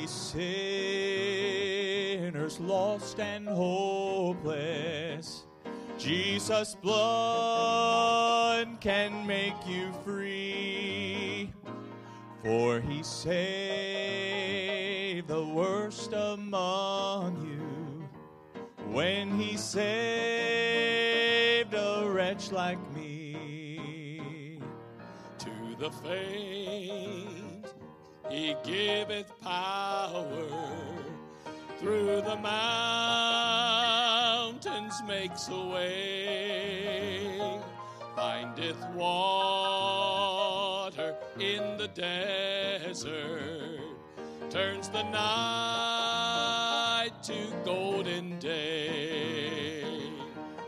we sinners, lost and hopeless, Jesus' blood can make you free. For he saved the worst among you when he saved a wretch like me. To the faint he giveth power, through the mountains makes a way, findeth water in the desert, turns the night to golden day.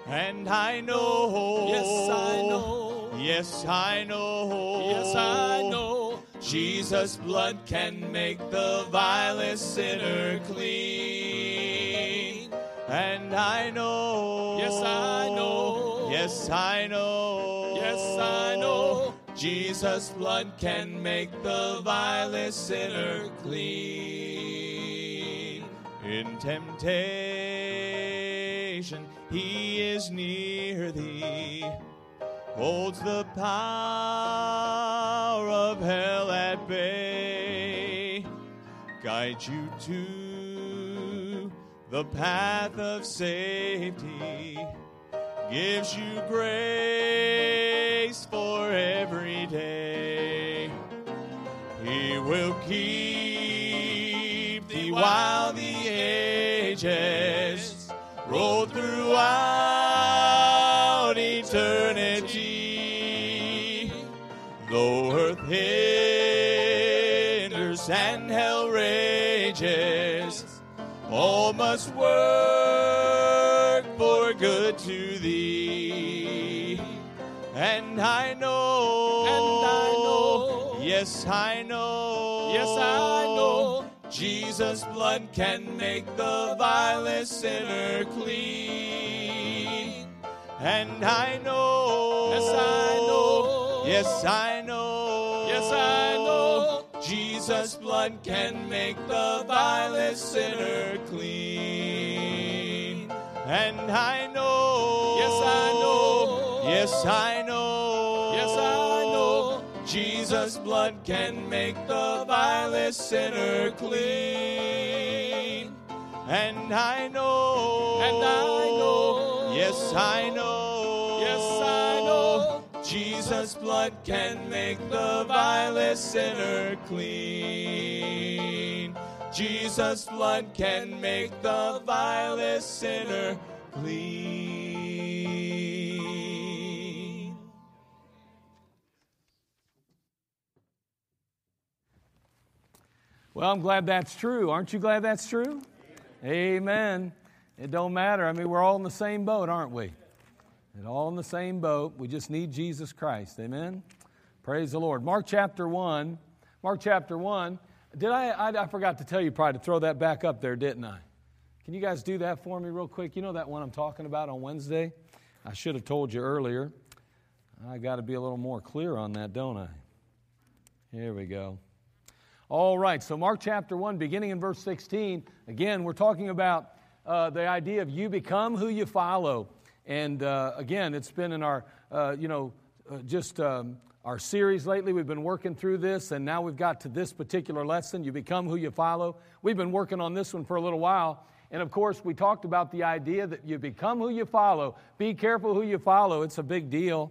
And I know, yes I know, yes I know, yes I know, Jesus' blood can make the vilest sinner clean. And I know, yes I know, yes I know, yes I know, Jesus' blood can make the vilest sinner clean. In temptation he is near thee, holds the power of hell at bay, guides you to the path of safety, gives you grace for every day. He will keep thee while the ages roll throughout eternity. Though earth hinders and hell rages, all must work for good to thee. And I know, and I know, yes I know, yes I know, Jesus' blood can make the vilest sinner clean. And I know, yes I know, yes, I know, yes, I know, Jesus' blood can make the vilest sinner clean. And I know, yes, I know, yes, I know, yes, I know, Jesus' blood can make the vilest sinner clean. And I know, yes, I know, yes, I know, Jesus' blood can make the vilest sinner clean. Jesus' blood can make the vilest sinner clean. Well, I'm glad that's true. Aren't you glad that's true? Amen. Amen. It don't matter. I mean, we're all in the same boat, aren't we? And all in the same boat. We just need Jesus Christ. Amen? Praise the Lord. Mark chapter 1. Mark chapter 1. Did I forgot to tell you probably to throw that back up there, didn't I? Can you guys do that for me real quick? You know that one I'm talking about on Wednesday? I should have told you earlier. I got to be a little more clear on that, don't I? Here we go. All right. So Mark chapter 1, beginning in verse 16. Again, we're talking about the idea of you become who you follow. And again, it's been in our, our series lately. We've been working through this, and now we've got to this particular lesson, you become who you follow. We've been working on this one for a little while. And, of course, we talked about the idea that you become who you follow. Be careful who you follow. It's a big deal.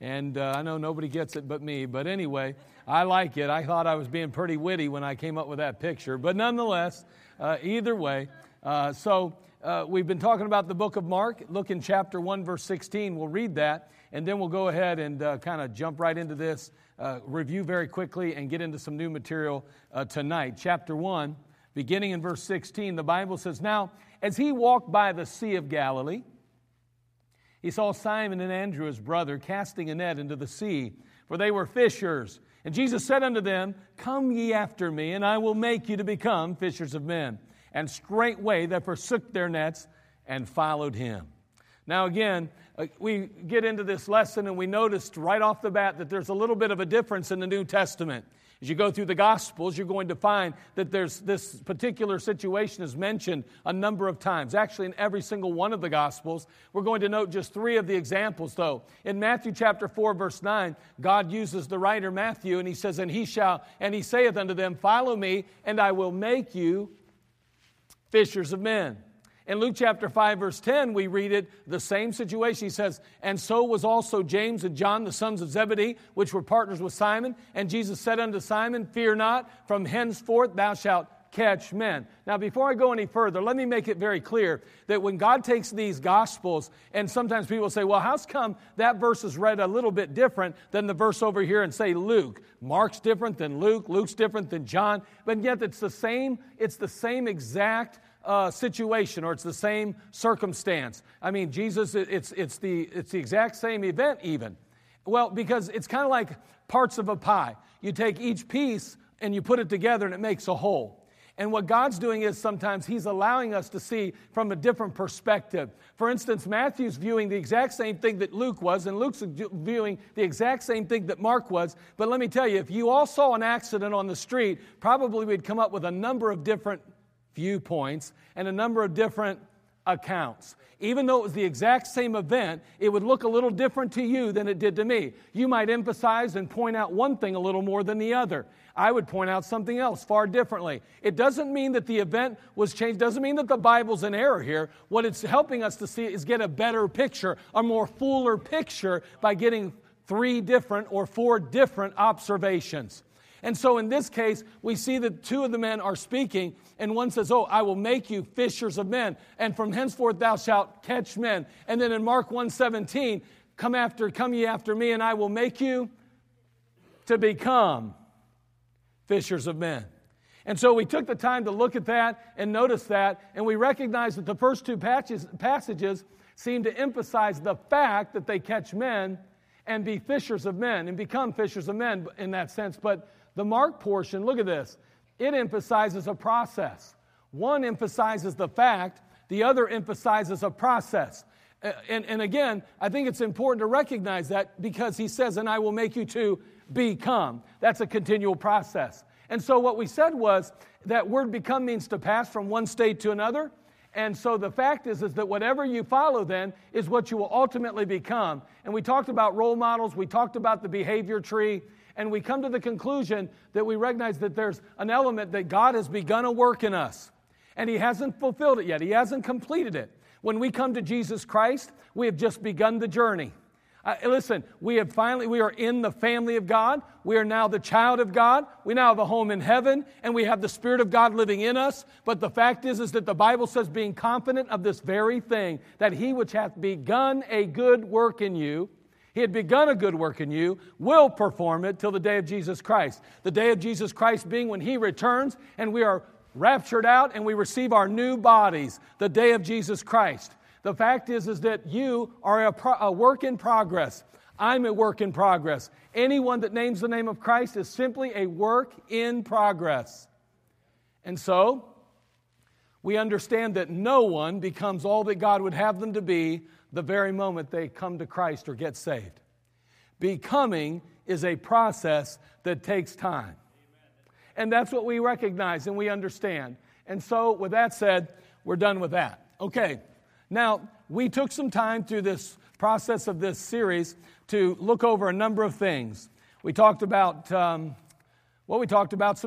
And I know nobody gets it but me. But anyway, I like it. I thought I was being pretty witty when I came up with that picture. But nonetheless, either way, we've been talking about the book of Mark. Look in chapter 1, verse 16. We'll read that, and then we'll go ahead and kind of jump right into this, review very quickly, and get into some new material tonight. Chapter 1, beginning in verse 16, the Bible says, "Now, as he walked by the Sea of Galilee, he saw Simon and Andrew, his brother, casting a net into the sea, for they were fishers. And Jesus said unto them, Come ye after me, and I will make you to become fishers of men. And straightway they forsook their nets and followed him." Now again, we get into this lesson and we noticed right off the bat that there's a little bit of a difference in the New Testament. As you go through the Gospels, you're going to find that there's this particular situation is mentioned a number of times. Actually, in every single one of the Gospels. We're going to note just three of the examples, though. In Matthew chapter 4, verse 9, God uses the writer Matthew, and he says, And he saith unto them, follow me, and I will make you fishers of men. In Luke chapter 5, verse 10, we read it, the same situation. He says, and so was also James and John, the sons of Zebedee, which were partners with Simon. And Jesus said unto Simon, fear not, from henceforth thou shalt catch men. Now, before I go any further, let me make it very clear that when God takes these Gospels, and sometimes people say, well, how's come that verse is read a little bit different than the verse over here and say Luke? Mark's different than Luke, Luke's different than John, but yet it's the same exact situation, or it's the same circumstance. I mean, Jesus, it's the exact same event even. Well, because it's kind of like parts of a pie. You take each piece and you put it together and it makes a whole. And what God's doing is sometimes He's allowing us to see from a different perspective. For instance, Matthew's viewing the exact same thing that Luke was, and Luke's viewing the exact same thing that Mark was. But let me tell you, if you all saw an accident on the street, probably we'd come up with a number of different viewpoints and a number of different accounts. Even though it was the exact same event, it would look a little different to you than it did to me. You might emphasize and point out one thing a little more than the other. I would point out something else far differently. It doesn't mean that the event was changed. Doesn't mean that the Bible's in error here. What it's helping us to see is get a better picture, a more fuller picture, by getting three different or four different observations. And so in this case, we see that two of the men are speaking, and one says, oh, I will make you fishers of men, and from henceforth thou shalt catch men. And then in Mark 1:17, come ye after me, and I will make you to become fishers of men. And so we took the time to look at that and notice that, and we recognize that the first two passages seem to emphasize the fact that they catch men and be fishers of men and become fishers of men in that sense. But the Mark portion, look at this, it emphasizes a process. One emphasizes the fact, the other emphasizes a process. And again, I think it's important to recognize that, because he says, and I will make you to become. That's a continual process. And so what we said was that word become means to pass from one state to another. And so the fact is that whatever you follow then is what you will ultimately become. And we talked about role models, we talked about the behavior tree, and we come to the conclusion that we recognize that there's an element that God has begun a work in us, and He hasn't fulfilled it yet. He hasn't completed it. When we come to Jesus Christ, we have just begun the journey. Listen, we are in the family of God. We are now the child of God. We now have a home in heaven, and we have the Spirit of God living in us. But the fact is that the Bible says, being confident of this very thing, that he which hath begun a good work in you, he had begun a good work in you, will perform it till the day of Jesus Christ. The day of Jesus Christ being when he returns, and we are raptured out, and we receive our new bodies, the day of Jesus Christ. The fact is that you are a work in progress. I'm a work in progress. Anyone that names the name of Christ is simply a work in progress. And so, we understand that no one becomes all that God would have them to be the very moment they come to Christ or get saved. Becoming is a process that takes time. And that's what we recognize and we understand. And so, with that said, we're done with that. Okay. Now, we took some time through this process of this series to look over a number of things. We talked about, some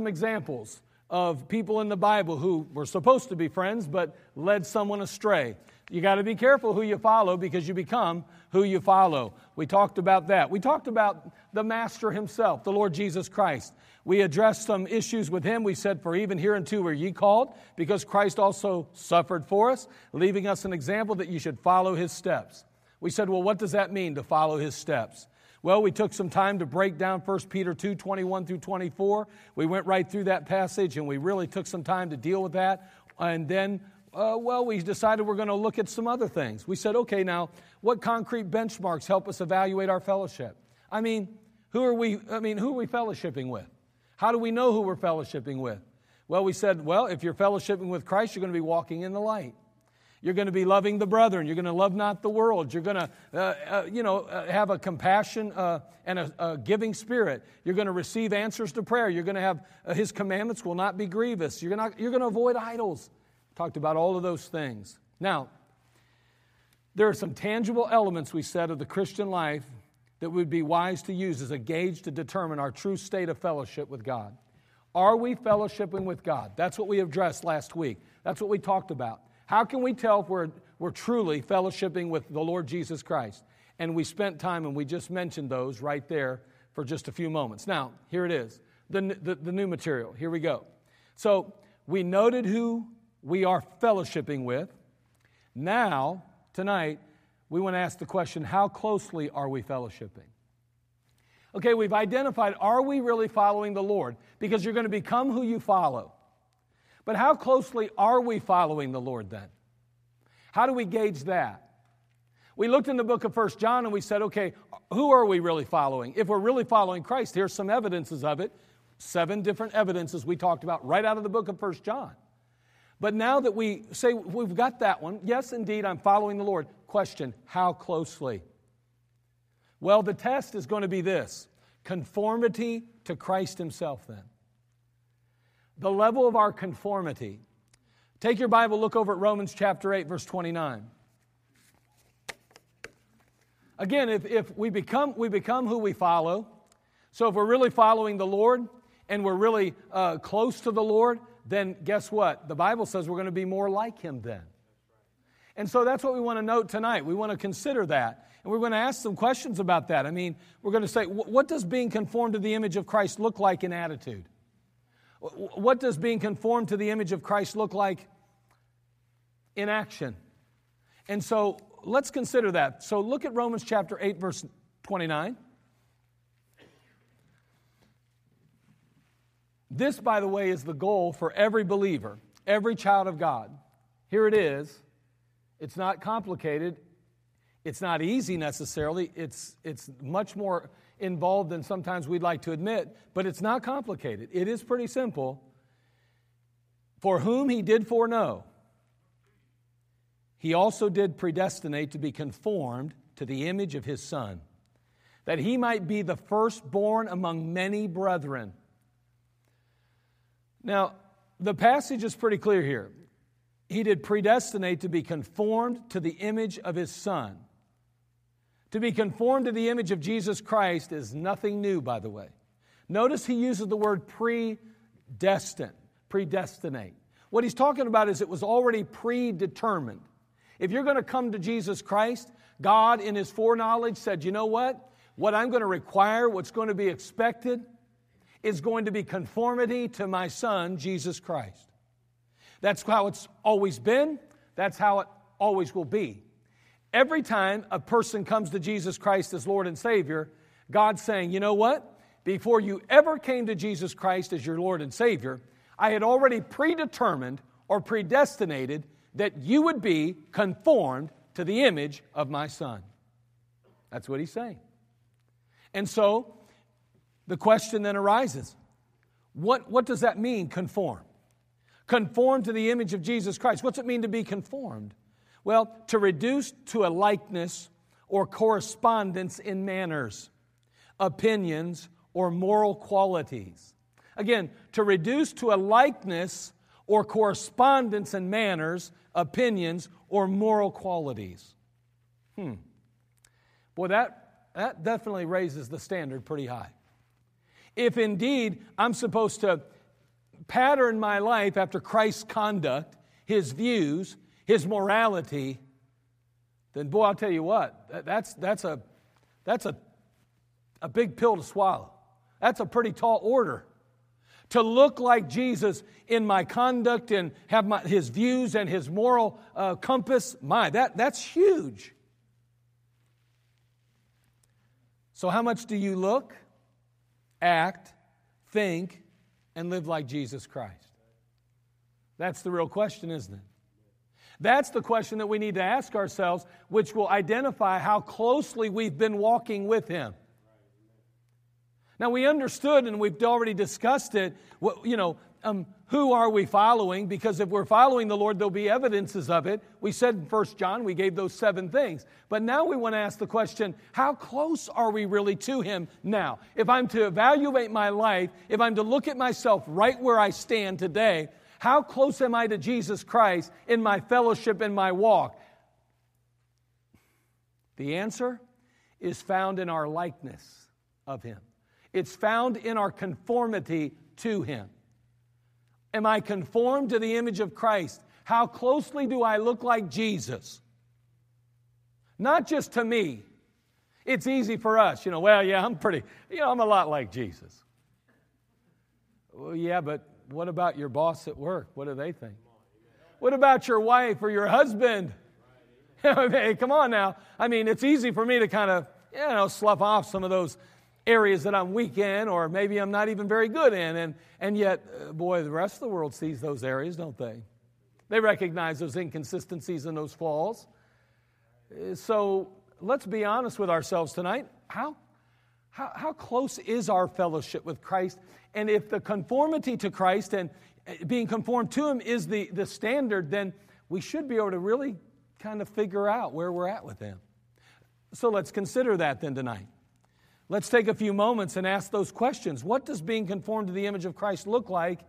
examples of people in the Bible who were supposed to be friends but led someone astray. You got to be careful who you follow, because you become who you follow. We talked about that. We talked about the Master himself, the Lord Jesus Christ. We addressed some issues with him. We said, for even hereunto were ye called, because Christ also suffered for us, leaving us an example that you should follow his steps. We said, well, what does that mean, to follow his steps? Well, we took some time to break down 1 Peter 2, 21 through 24. We went right through that passage, and we really took some time to deal with that. And then, we decided we're going to look at some other things. We said, okay, now, what concrete benchmarks help us evaluate our fellowship? I mean, who are we fellowshipping with? How do we know who we're fellowshipping with? Well, we said, if you're fellowshipping with Christ, you're going to be walking in the light. You're going to be loving the brethren. You're going to love not the world. You're going to, have a compassion and a giving spirit. You're going to receive answers to prayer. You're going to have His commandments will not be grievous. You're going to avoid idols. Talked about all of those things. Now, there are some tangible elements, we said, of the Christian life that would be wise to use as a gauge to determine our true state of fellowship with God. Are we fellowshipping with God? That's what we addressed last week. That's what we talked about. How can we tell if we're truly fellowshipping with the Lord Jesus Christ? And we spent time, and we just mentioned those right there for just a few moments. Now, here it is, the new material. Here we go. So we noted who we are fellowshipping with. Now, tonight, we want to ask the question, how closely are we fellowshipping? Okay, we've identified, are we really following the Lord? Because you're going to become who you follow. But how closely are we following the Lord then? How do we gauge that? We looked in the book of 1 John and we said, okay, who are we really following? If we're really following Christ, here's some evidences of it. 7 different evidences we talked about right out of the book of 1 John. But now that we say we've got that one, yes, indeed, I'm following the Lord. Question, how closely? Well, the test is going to be this, conformity to Christ Himself then. The level of our conformity. Take your Bible, look over at Romans chapter 8, verse 29. Again, if we become who we follow, so if we're really following the Lord and we're really close to the Lord, then guess what? The Bible says we're going to be more like Him then. And so that's what we want to note tonight. We want to consider that. And we're going to ask some questions about that. I mean, we're going to say, what does being conformed to the image of Christ look like in attitude? What does being conformed to the image of Christ look like in action? And so let's consider that. So look at Romans chapter 8, verse 29. This, by the way, is the goal for every believer, every child of God. Here it is. It's not complicated. It's not easy necessarily. It's much more involved than sometimes we'd like to admit, but it's not complicated. It is pretty simple. For whom He did foreknow, He also did predestinate to be conformed to the image of His Son, that He might be the firstborn among many brethren. Now, the passage is pretty clear here. He did predestinate to be conformed to the image of His Son. To be conformed to the image of Jesus Christ is nothing new, by the way. Notice he uses the word predestinate. What he's talking about is it was already predetermined. If you're going to come to Jesus Christ, God in His foreknowledge said, you know what? What I'm going to require, what's going to be expected, is going to be conformity to my Son, Jesus Christ. That's how it's always been. That's how it always will be. Every time a person comes to Jesus Christ as Lord and Savior, God's saying, you know what? Before you ever came to Jesus Christ as your Lord and Savior, I had already predetermined or predestinated that you would be conformed to the image of my Son. That's what he's saying. And so the question then arises, what does that mean, conform? Conform to the image of Jesus Christ. What's it mean to be conformed? Well, to reduce to a likeness or correspondence in manners, opinions, or moral qualities. Again, to reduce to a likeness or correspondence in manners, opinions, or moral qualities. Boy, that definitely raises the standard pretty high. If indeed I'm supposed to pattern my life after Christ's conduct, His views, His morality, then boy, I'll tell you what, that's a big pill to swallow. That's a pretty tall order. To look like Jesus in my conduct and have His views and His moral compass, that's huge. So how much do you look, act, think, and live like Jesus Christ? That's the real question, isn't it? That's the question that we need to ask ourselves, which will identify how closely we've been walking with Him. Now, we understood, and we've already discussed it, who are we following? Because if we're following the Lord, there'll be evidences of it. We said in 1 John, we gave those 7 things. But now we want to ask the question, how close are we really to Him now? If I'm to evaluate my life, if I'm to look at myself right where I stand today, how close am I to Jesus Christ in my fellowship, in my walk? The answer is found in our likeness of Him. It's found in our conformity to Him. Am I conformed to the image of Christ? How closely do I look like Jesus? Not just to me. It's easy for us. I'm a lot like Jesus. Well, yeah, but what about your boss at work? What do they think? What about your wife or your husband? Hey, come on now. I mean, it's easy for me to kind of, slough off some of those areas that I'm weak in, or maybe I'm not even very good in. And yet, boy, the rest of the world sees those areas, don't they? They recognize those inconsistencies and those flaws. So let's be honest with ourselves tonight. How close is our fellowship with Christ? And if the conformity to Christ and being conformed to Him is the standard, then we should be able to really kind of figure out where we're at with Him. So let's consider that then tonight. Let's take a few moments and ask those questions. What does being conformed to the image of Christ look like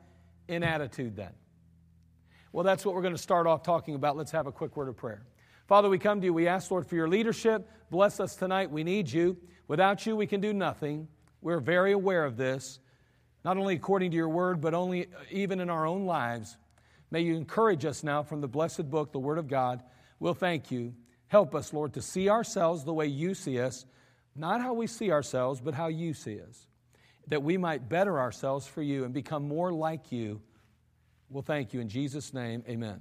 in attitude then? Well, that's what we're going to start off talking about. Let's have a quick word of prayer. Father, we come to You. We ask, Lord, for Your leadership. Bless us tonight. We need You. Without You, we can do nothing. We're very aware of this, not only according to Your word, but only even in our own lives. May You encourage us now from the blessed book, the Word of God. We'll thank You. Help us, Lord, to see ourselves the way You see us. Not how we see ourselves, but how You see us, that we might better ourselves for You and become more like You. We'll thank You in Jesus' name. Amen.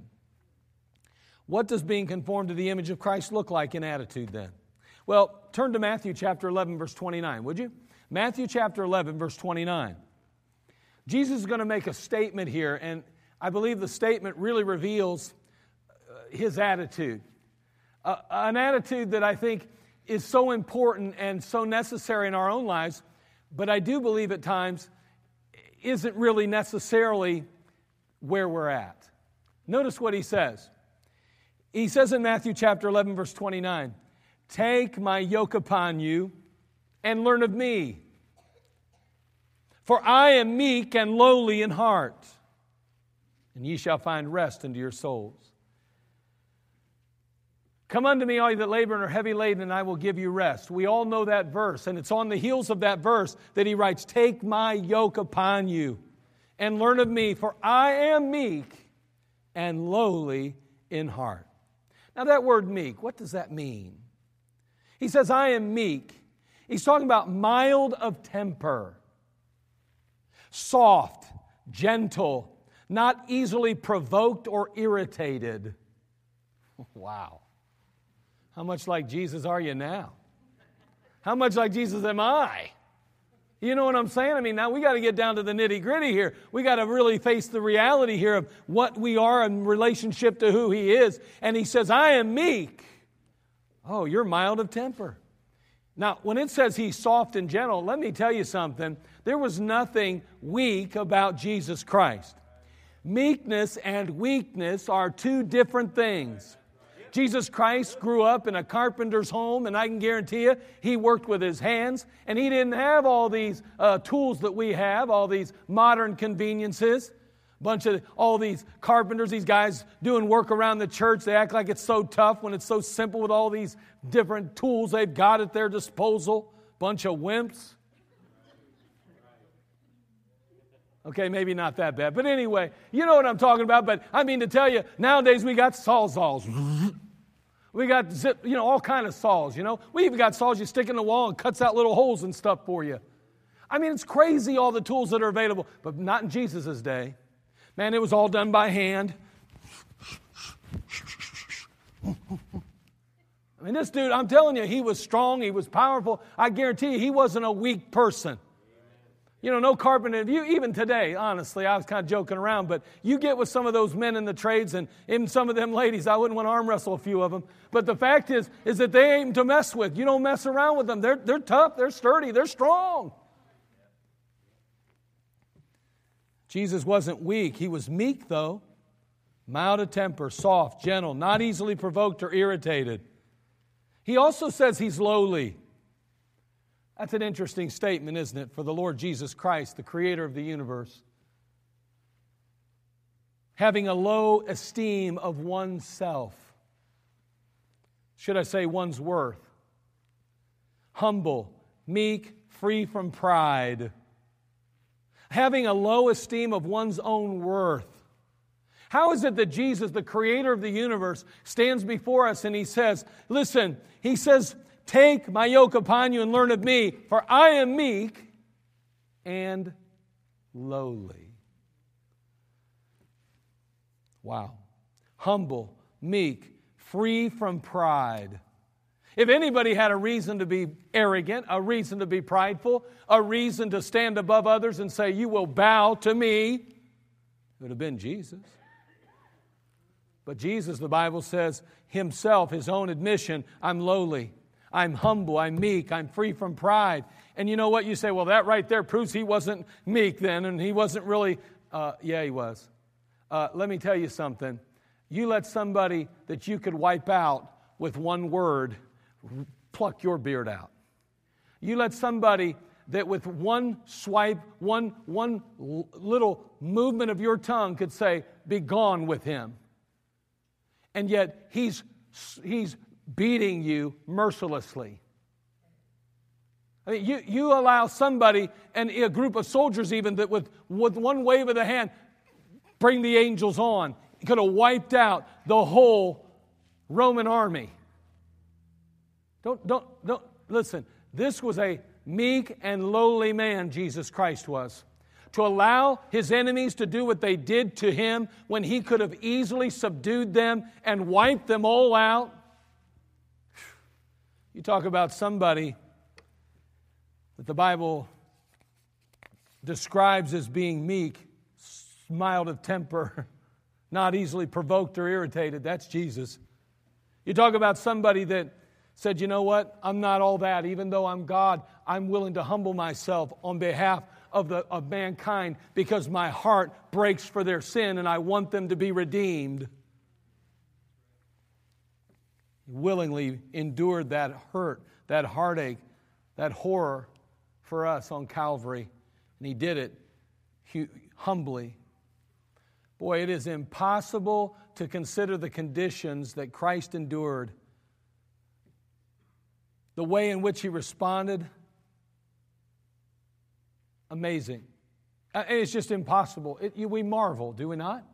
What does being conformed to the image of Christ look like in attitude then? Well, turn to Matthew chapter 11, verse 29, would you? Matthew chapter 11, verse 29. Jesus is going to make a statement here, and I believe the statement really reveals His attitude. An attitude that I think is so important and so necessary in our own lives, but I do believe at times isn't really necessarily where we're at. Notice what He says. He says in Matthew chapter 11, verse 29, "Take My yoke upon you and learn of Me, for I am meek and lowly in heart, and ye shall find rest unto your souls. Come unto Me, all you that labor and are heavy laden, and I will give you rest." We all know that verse, and it's on the heels of that verse that He writes, "Take My yoke upon you and learn of Me, for I am meek and lowly in heart." Now that word meek, what does that mean? He says, "I am meek." He's talking about mild of temper, soft, gentle, not easily provoked or irritated. Wow. How much like Jesus are you now? How much like Jesus am I? You know what I'm saying? I mean, now we got to get down to the nitty-gritty here. We got to really face the reality here of what we are in relationship to who He is. And He says, "I am meek." Oh, you're mild of temper. Now, when it says He's soft and gentle, let me tell you something. There was nothing weak about Jesus Christ. Meekness and weakness are two different things. Jesus Christ grew up in a carpenter's home, and I can guarantee you He worked with His hands, and He didn't have all these tools that we have, all these modern conveniences, all these carpenters, these guys doing work around the church. They act like it's so tough when it's so simple with all these different tools they've got at their disposal. Bunch of wimps. Okay, maybe not that bad, but anyway, you know what I'm talking about. But I mean to tell you, nowadays we got Sawzalls. We got all kind of saws, We even got saws you stick in the wall and cuts out little holes and stuff for you. I mean, it's crazy all the tools that are available, but not in Jesus' day. Man, it was all done by hand. I mean, this dude, I'm telling you, he was strong, he was powerful. I guarantee you, he wasn't a weak person. No carpenter, even today, honestly, I was kind of joking around, but you get with some of those men in the trades and even some of them ladies, I wouldn't want to arm wrestle a few of them, but the fact is that they ain't to mess with. You don't mess around with them. They're tough, they're sturdy, they're strong. Jesus wasn't weak. He was meek, though. Mild of temper, soft, gentle, not easily provoked or irritated. He also says he's lowly. That's an interesting statement, isn't it, for the Lord Jesus Christ, the creator of the universe. Having a low esteem of oneself. Should I say one's worth? Humble, meek, free from pride. Having a low esteem of one's own worth. How is it that Jesus, the creator of the universe, stands before us and he says, listen, he says, take my yoke upon you and learn of me, for I am meek and lowly. Wow. Humble, meek, free from pride. If anybody had a reason to be arrogant, a reason to be prideful, a reason to stand above others and say, you will bow to me, it would have been Jesus. But Jesus, the Bible says, himself, his own admission, I'm lowly, I'm humble, I'm meek, I'm free from pride. And you know what? You say, well, that right there proves he wasn't meek then, and he wasn't really, yeah, he was. Let me tell you something. You let somebody that you could wipe out with one word pluck your beard out. You let somebody that with one swipe, one little movement of your tongue could say, be gone with him. And yet he's beating you mercilessly. I mean, you allow somebody and a group of soldiers even that with one wave of the hand bring the angels on. It could have wiped out the whole Roman army. Don't listen. This was a meek and lowly man, Jesus Christ was. To allow his enemies to do what they did to him when he could have easily subdued them and wiped them all out. You talk about somebody that the Bible describes as being meek, mild of temper, not easily provoked or irritated. That's Jesus. You talk about somebody that said, you know what? I'm not all that. Even though I'm God, I'm willing to humble myself on behalf of mankind because my heart breaks for their sin and I want them to be redeemed. He willingly endured that hurt, that heartache, that horror for us on Calvary, and he did it humbly. Boy, it is impossible to consider the conditions that Christ endured, the way in which he responded. Amazing. It's just impossible. We marvel, do we not?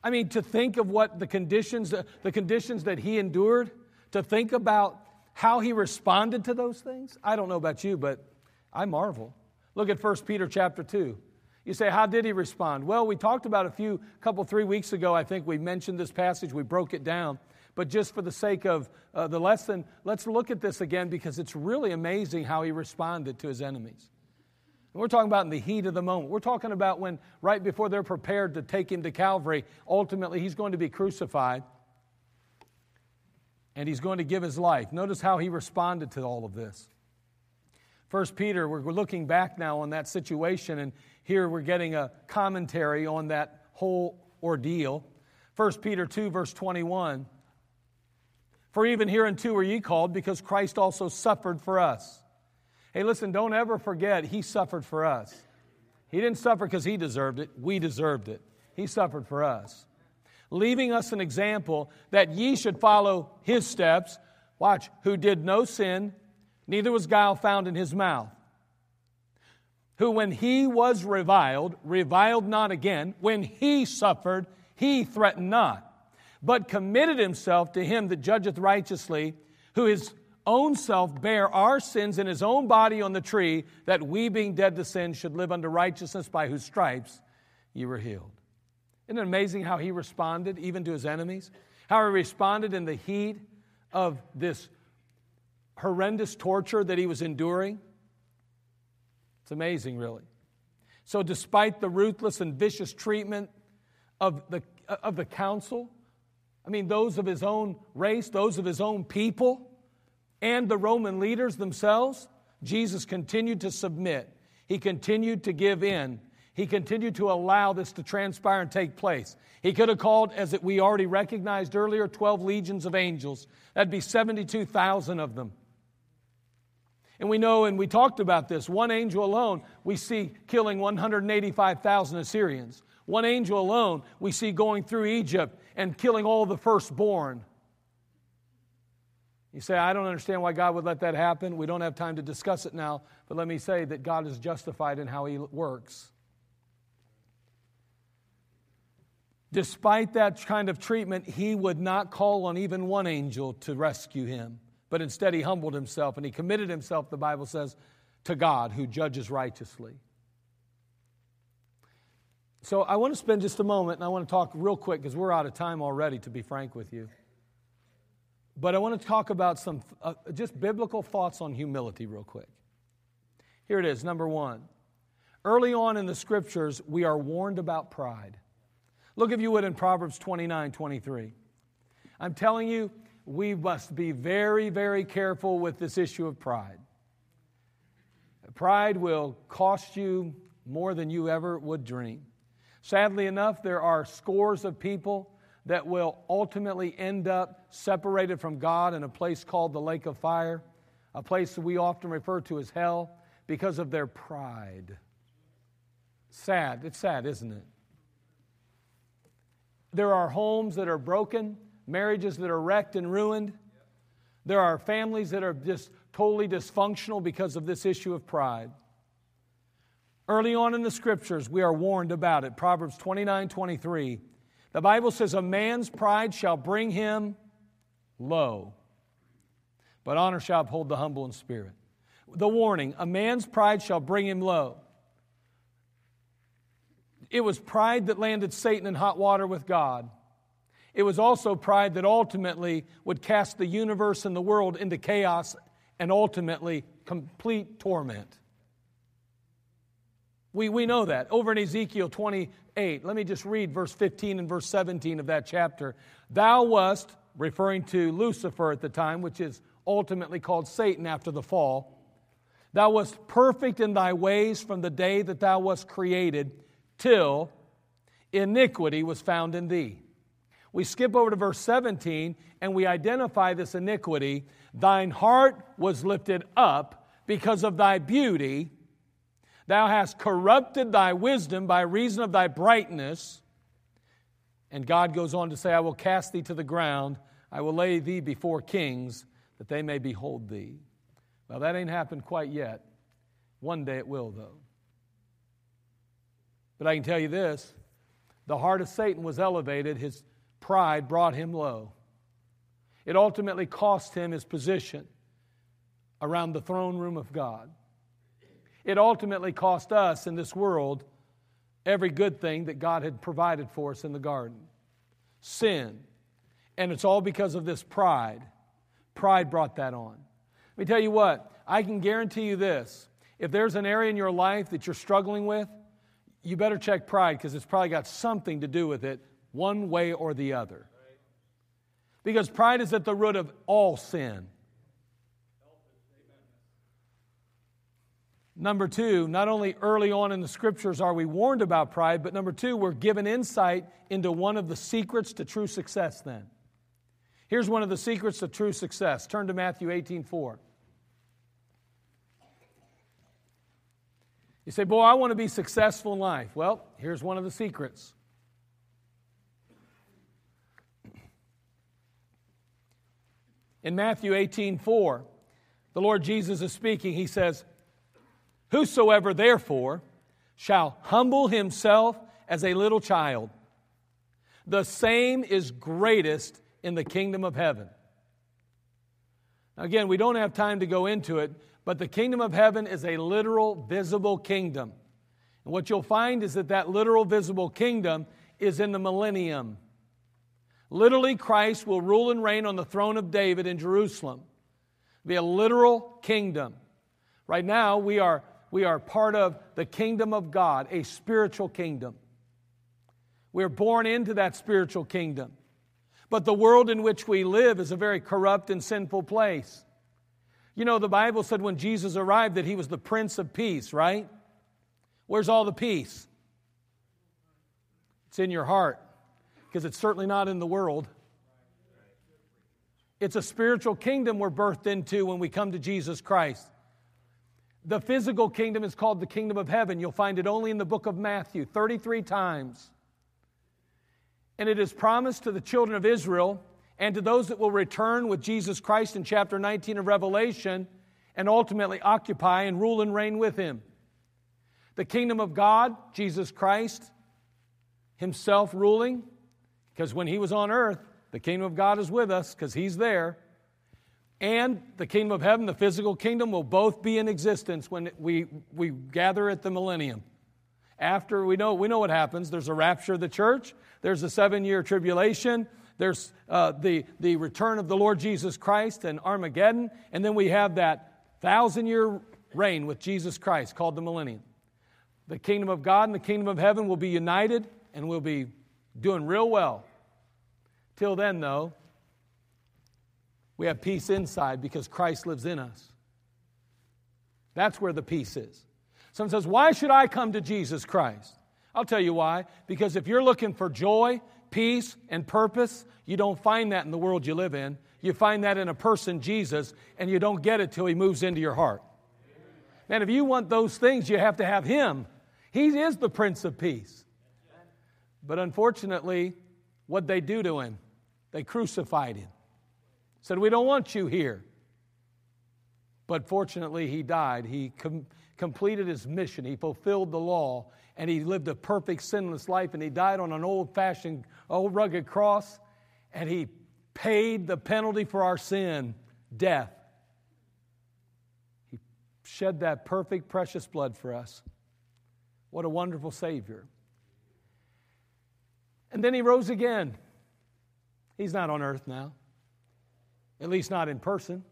I mean, to think of what the conditions that he endured, to think about how he responded to those things. I don't know about you, but I marvel. Look at 1 Peter chapter 2. You say, how did he respond? Well, we talked about three weeks ago, I think we mentioned this passage, we broke it down. But just for the sake of the lesson, let's look at this again because it's really amazing how he responded to his enemies. We're talking about in the heat of the moment. We're talking about when, right before they're prepared to take him to Calvary, ultimately he's going to be crucified and he's going to give his life. Notice how he responded to all of this. 1 Peter, we're looking back now on that situation, and here we're getting a commentary on that whole ordeal. 1 Peter 2, verse 21. For even hereunto were ye called, because Christ also suffered for us. Hey, listen, don't ever forget he suffered for us. He didn't suffer because he deserved it. We deserved it. He suffered for us, leaving us an example that ye should follow his steps. Watch, who did no sin, neither was guile found in his mouth. Who when he was reviled, reviled not again. When he suffered, he threatened not, but committed himself to him that judgeth righteously, who is own self bare our sins in his own body on the tree, that we being dead to sin should live unto righteousness, by whose stripes ye were healed. Isn't it amazing how he responded even to his enemies? How he responded in the heat of this horrendous torture that he was enduring? It's amazing, really. So despite the ruthless and vicious treatment of the council, I mean those of his own race, those of his own people, and the Roman leaders themselves, Jesus continued to submit. He continued to give in. He continued to allow this to transpire and take place. He could have called, as we already recognized earlier, 12 legions of angels. That'd be 72,000 of them. And we know, and we talked about this, one angel alone we see killing 185,000 Assyrians. One angel alone we see going through Egypt and killing all the firstborn. You say, I don't understand why God would let that happen. We don't have time to discuss it now, but let me say that God is justified in how He works. Despite that kind of treatment, He would not call on even one angel to rescue Him, but instead He humbled Himself and He committed Himself, the Bible says, to God who judges righteously. So I want to spend just a moment, and I want to talk real quick because we're out of time already, to be frank with you. But I want to talk about some just biblical thoughts on humility real quick. Here it is, number one. Early on in the Scriptures, we are warned about pride. Look, if you would, in Proverbs 29:23. I'm telling you, we must be very, very careful with this issue of pride. Pride will cost you more than you ever would dream. Sadly enough, there are scores of people that will ultimately end up separated from God in a place called the lake of fire, a place that we often refer to as hell, because of their pride. Sad. It's sad, isn't it? There are homes that are broken, marriages that are wrecked and ruined. There are families that are just totally dysfunctional because of this issue of pride. Early on in the Scriptures, we are warned about it. Proverbs 29:23. The Bible says, a man's pride shall bring him low, but honor shall uphold the humble in spirit. The warning, a man's pride shall bring him low. It was pride that landed Satan in hot water with God. It was also pride that ultimately would cast the universe and the world into chaos and ultimately complete torment. We know that. Over in Ezekiel 28, let me just read verse 15 and verse 17 of that chapter. Thou wast, referring to Lucifer at the time, which is ultimately called Satan after the fall, thou wast perfect in thy ways from the day that thou wast created, till iniquity was found in thee. We skip over to verse 17, and we identify this iniquity. Thine heart was lifted up because of thy beauty. Thou hast corrupted thy wisdom by reason of thy brightness. And God goes on to say, I will cast thee to the ground. I will lay thee before kings, that they may behold thee. Well, that ain't happened quite yet. One day it will, though. But I can tell you this, the heart of Satan was elevated. His pride brought him low. It ultimately cost him his position around the throne room of God. It ultimately cost us in this world every good thing that God had provided for us in the garden. Sin. And it's all because of this pride. Pride brought that on. Let me tell you what, I can guarantee you this. If there's an area in your life that you're struggling with, you better check pride, because it's probably got something to do with it one way or the other. Because pride is at the root of all sin. Number two, not only early on in the Scriptures are we warned about pride, but number two, we're given insight into one of the secrets to true success then. Here's one of the secrets to true success. Turn to Matthew 18:4. You say, boy, I want to be successful in life. Well, here's one of the secrets. In Matthew 18:4, the Lord Jesus is speaking. He says, whosoever therefore shall humble himself as a little child, the same is greatest in the kingdom of heaven. Now again, we don't have time to go into it, but the kingdom of heaven is a literal, visible kingdom. And what you'll find is that literal, visible kingdom is in the millennium. Literally, Christ will rule and reign on the throne of David in Jerusalem. It'll be a literal kingdom. Right now, we are part of the kingdom of God, a spiritual kingdom. We're born into that spiritual kingdom. But the world in which we live is a very corrupt and sinful place. You know, the Bible said when Jesus arrived that He was the Prince of Peace, right? Where's all the peace? It's in your heart, because it's certainly not in the world. It's a spiritual kingdom we're birthed into when we come to Jesus Christ. The physical kingdom is called the kingdom of heaven. You'll find it only in the book of Matthew, 33 times. And it is promised to the children of Israel and to those that will return with Jesus Christ in chapter 19 of Revelation and ultimately occupy and rule and reign with him. The kingdom of God, Jesus Christ, himself ruling, because when he was on earth, the kingdom of God is with us because he's there. And the kingdom of heaven, the physical kingdom, will both be in existence when we gather at the millennium. After we know what happens. There's a rapture of the church. There's a 7-year tribulation. There's the return of the Lord Jesus Christ and Armageddon. And then we have that 1,000-year reign with Jesus Christ called the millennium. The kingdom of God and the kingdom of heaven will be united and we'll be doing real well. Till then, though, we have peace inside because Christ lives in us. That's where the peace is. Someone says, why should I come to Jesus Christ? I'll tell you why. Because if you're looking for joy, peace, and purpose, you don't find that in the world you live in. You find that in a person, Jesus, and you don't get it till he moves into your heart. And if you want those things, you have to have him. He is the Prince of Peace. But unfortunately, what'd they do to him? They crucified him. Said, we don't want you here. But fortunately, he died. He completed his mission. He fulfilled the law, and he lived a perfect, sinless life, and he died on an old-fashioned, old rugged cross, and he paid the penalty for our sin, death. He shed that perfect, precious blood for us. What a wonderful Savior. And then he rose again. He's not on earth now. At least not in person.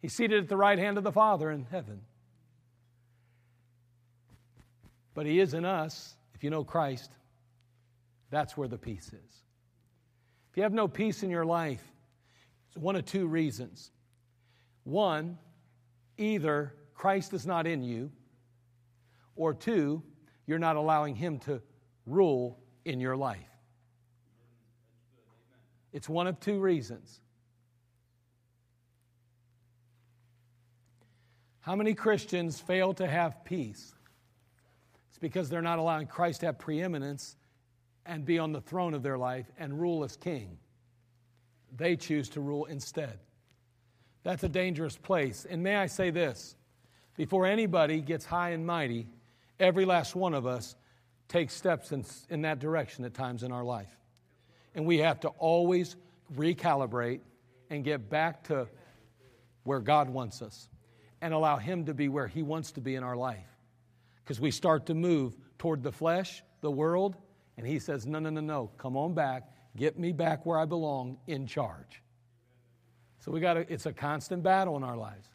He's seated at the right hand of the Father in heaven. But he is in us, if you know Christ. That's where the peace is. If you have no peace in your life, it's one of two reasons. One, either Christ is not in you, or two, you're not allowing him to rule in your life. It's one of two reasons. How many Christians fail to have peace? It's because they're not allowing Christ to have preeminence and be on the throne of their life and rule as king. They choose to rule instead. That's a dangerous place. And may I say this, before anybody gets high and mighty, every last one of us takes steps in that direction at times in our life. And we have to always recalibrate and get back to where God wants us, and allow him to be where he wants to be in our life. Because we start to move toward the flesh, the world, and he says, no, come on back, get me back where I belong, in charge. So it's a constant battle in our lives.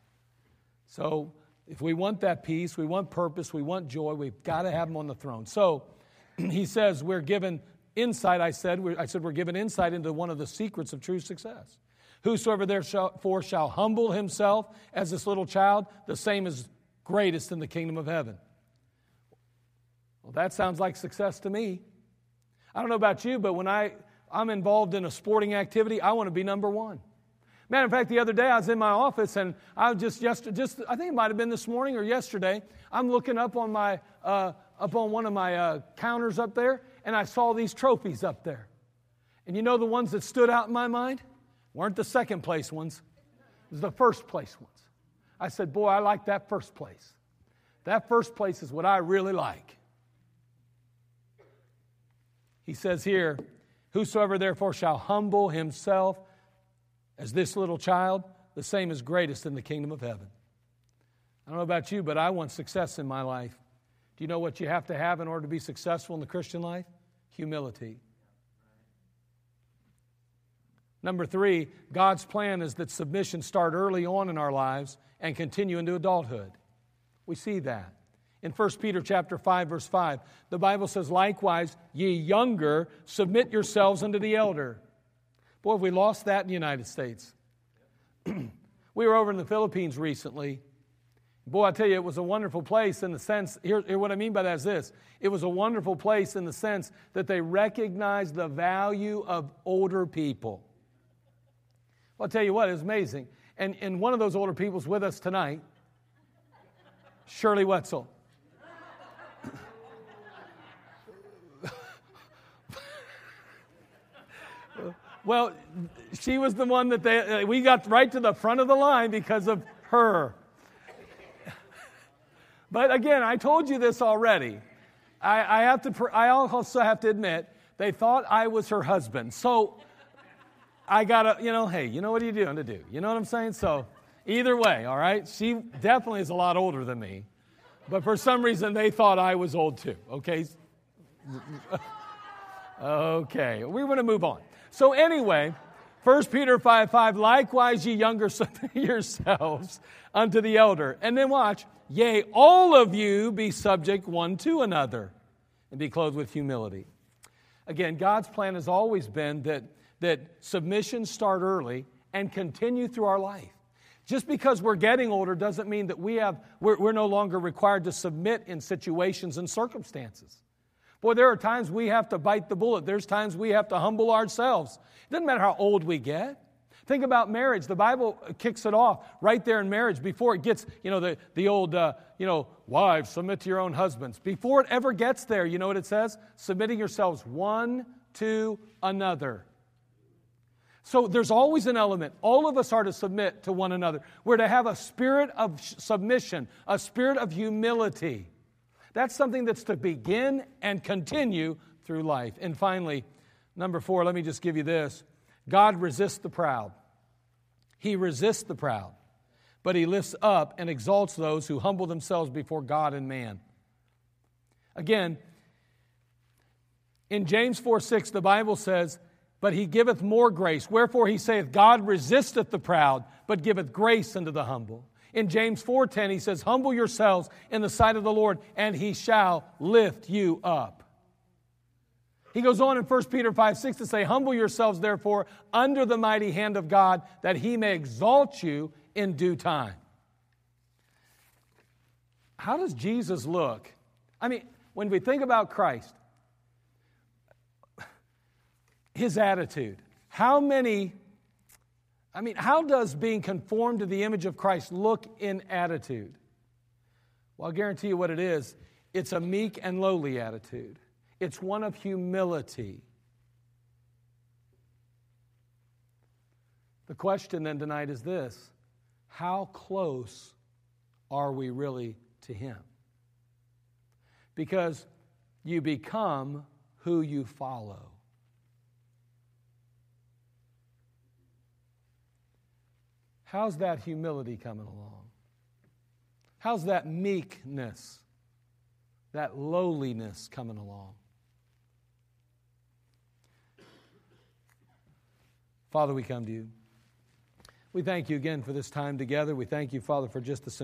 So if we want that peace, we want purpose, we want joy, we've got to have him on the throne. So he says we're given insight, I said we're given insight into one of the secrets of true success. Whosoever therefore shall humble himself as this little child, the same is greatest in the kingdom of heaven. Well, that sounds like success to me. I don't know about you, but when I'm involved in a sporting activity, I want to be number one. Matter of fact, the other day I was in my office, and I was just I think it might have been this morning or yesterday. I'm looking up on my up on one of my counters up there, and I saw these trophies up there. And you know the ones that stood out in my mind? Weren't the second place ones. It was the first place ones. I said, boy, I like that first place. That first place is what I really like. He says here, whosoever therefore shall humble himself as this little child, the same is greatest in the kingdom of heaven. I don't know about you, but I want success in my life. Do you know what you have to have in order to be successful in the Christian life? Humility. Number 3, God's plan is that submission start early on in our lives and continue into adulthood. We see that. In 1 Peter chapter 5, verse 5, the Bible says, likewise, ye younger, submit yourselves unto the elder. Boy, have we lost that in the United States. We were over in the Philippines recently, Boy, I tell you, it was a wonderful place in the sense, here what I mean by that is this. It was a wonderful place in the sense that they recognized the value of older people. Well, I'll tell you what, it was amazing. And one of those older people's with us tonight, Shirley Wetzel. Well, she was the one that we got right to the front of the line because of her. But again, I told you this already. I also have to admit, they thought I was her husband. So I got to, hey, what are you doing to do? You know what I'm saying? So either way, all right? She definitely is a lot older than me. But for some reason, they thought I was old too, okay? Okay, we're going to move on. So anyway, 1 Peter 5:5, likewise ye younger yourselves unto the elder. And then watch, yea, all of you be subject one to another and be clothed with humility. Again, God's plan has always been that submissions start early and continue through our life. Just because we're getting older doesn't mean that we're no longer required to submit in situations and circumstances. Boy, there are times we have to bite the bullet. There's times we have to humble ourselves. It doesn't matter how old we get. Think about marriage. The Bible kicks it off right there in marriage before it gets, the old, wives, submit to your own husbands. Before it ever gets there, you know what it says? Submitting yourselves one to another. So there's always an element. All of us are to submit to one another. We're to have a spirit of submission, a spirit of humility. That's something that's to begin and continue through life. And finally, number 4, let me just give you this. God resists the proud. He resists the proud, but he lifts up and exalts those who humble themselves before God and man. Again, in James 4:6, the Bible says, but he giveth more grace. Wherefore he saith, God resisteth the proud, but giveth grace unto the humble. In James 4:10, he says, humble yourselves in the sight of the Lord, and he shall lift you up. He goes on in 1 Peter 5:6 to say, humble yourselves, therefore, under the mighty hand of God, that he may exalt you in due time. How does Jesus look? I mean, when we think about Christ, his attitude, how does being conformed to the image of Christ look in attitude? Well, I'll guarantee you what it is. It's a meek and lowly attitude. It's one of humility. The question then tonight is this: how close are we really to him? Because you become who you follow. How's that humility coming along? How's that meekness, that lowliness coming along? Father, we come to you. We thank you again for this time together. We thank you, Father, for just the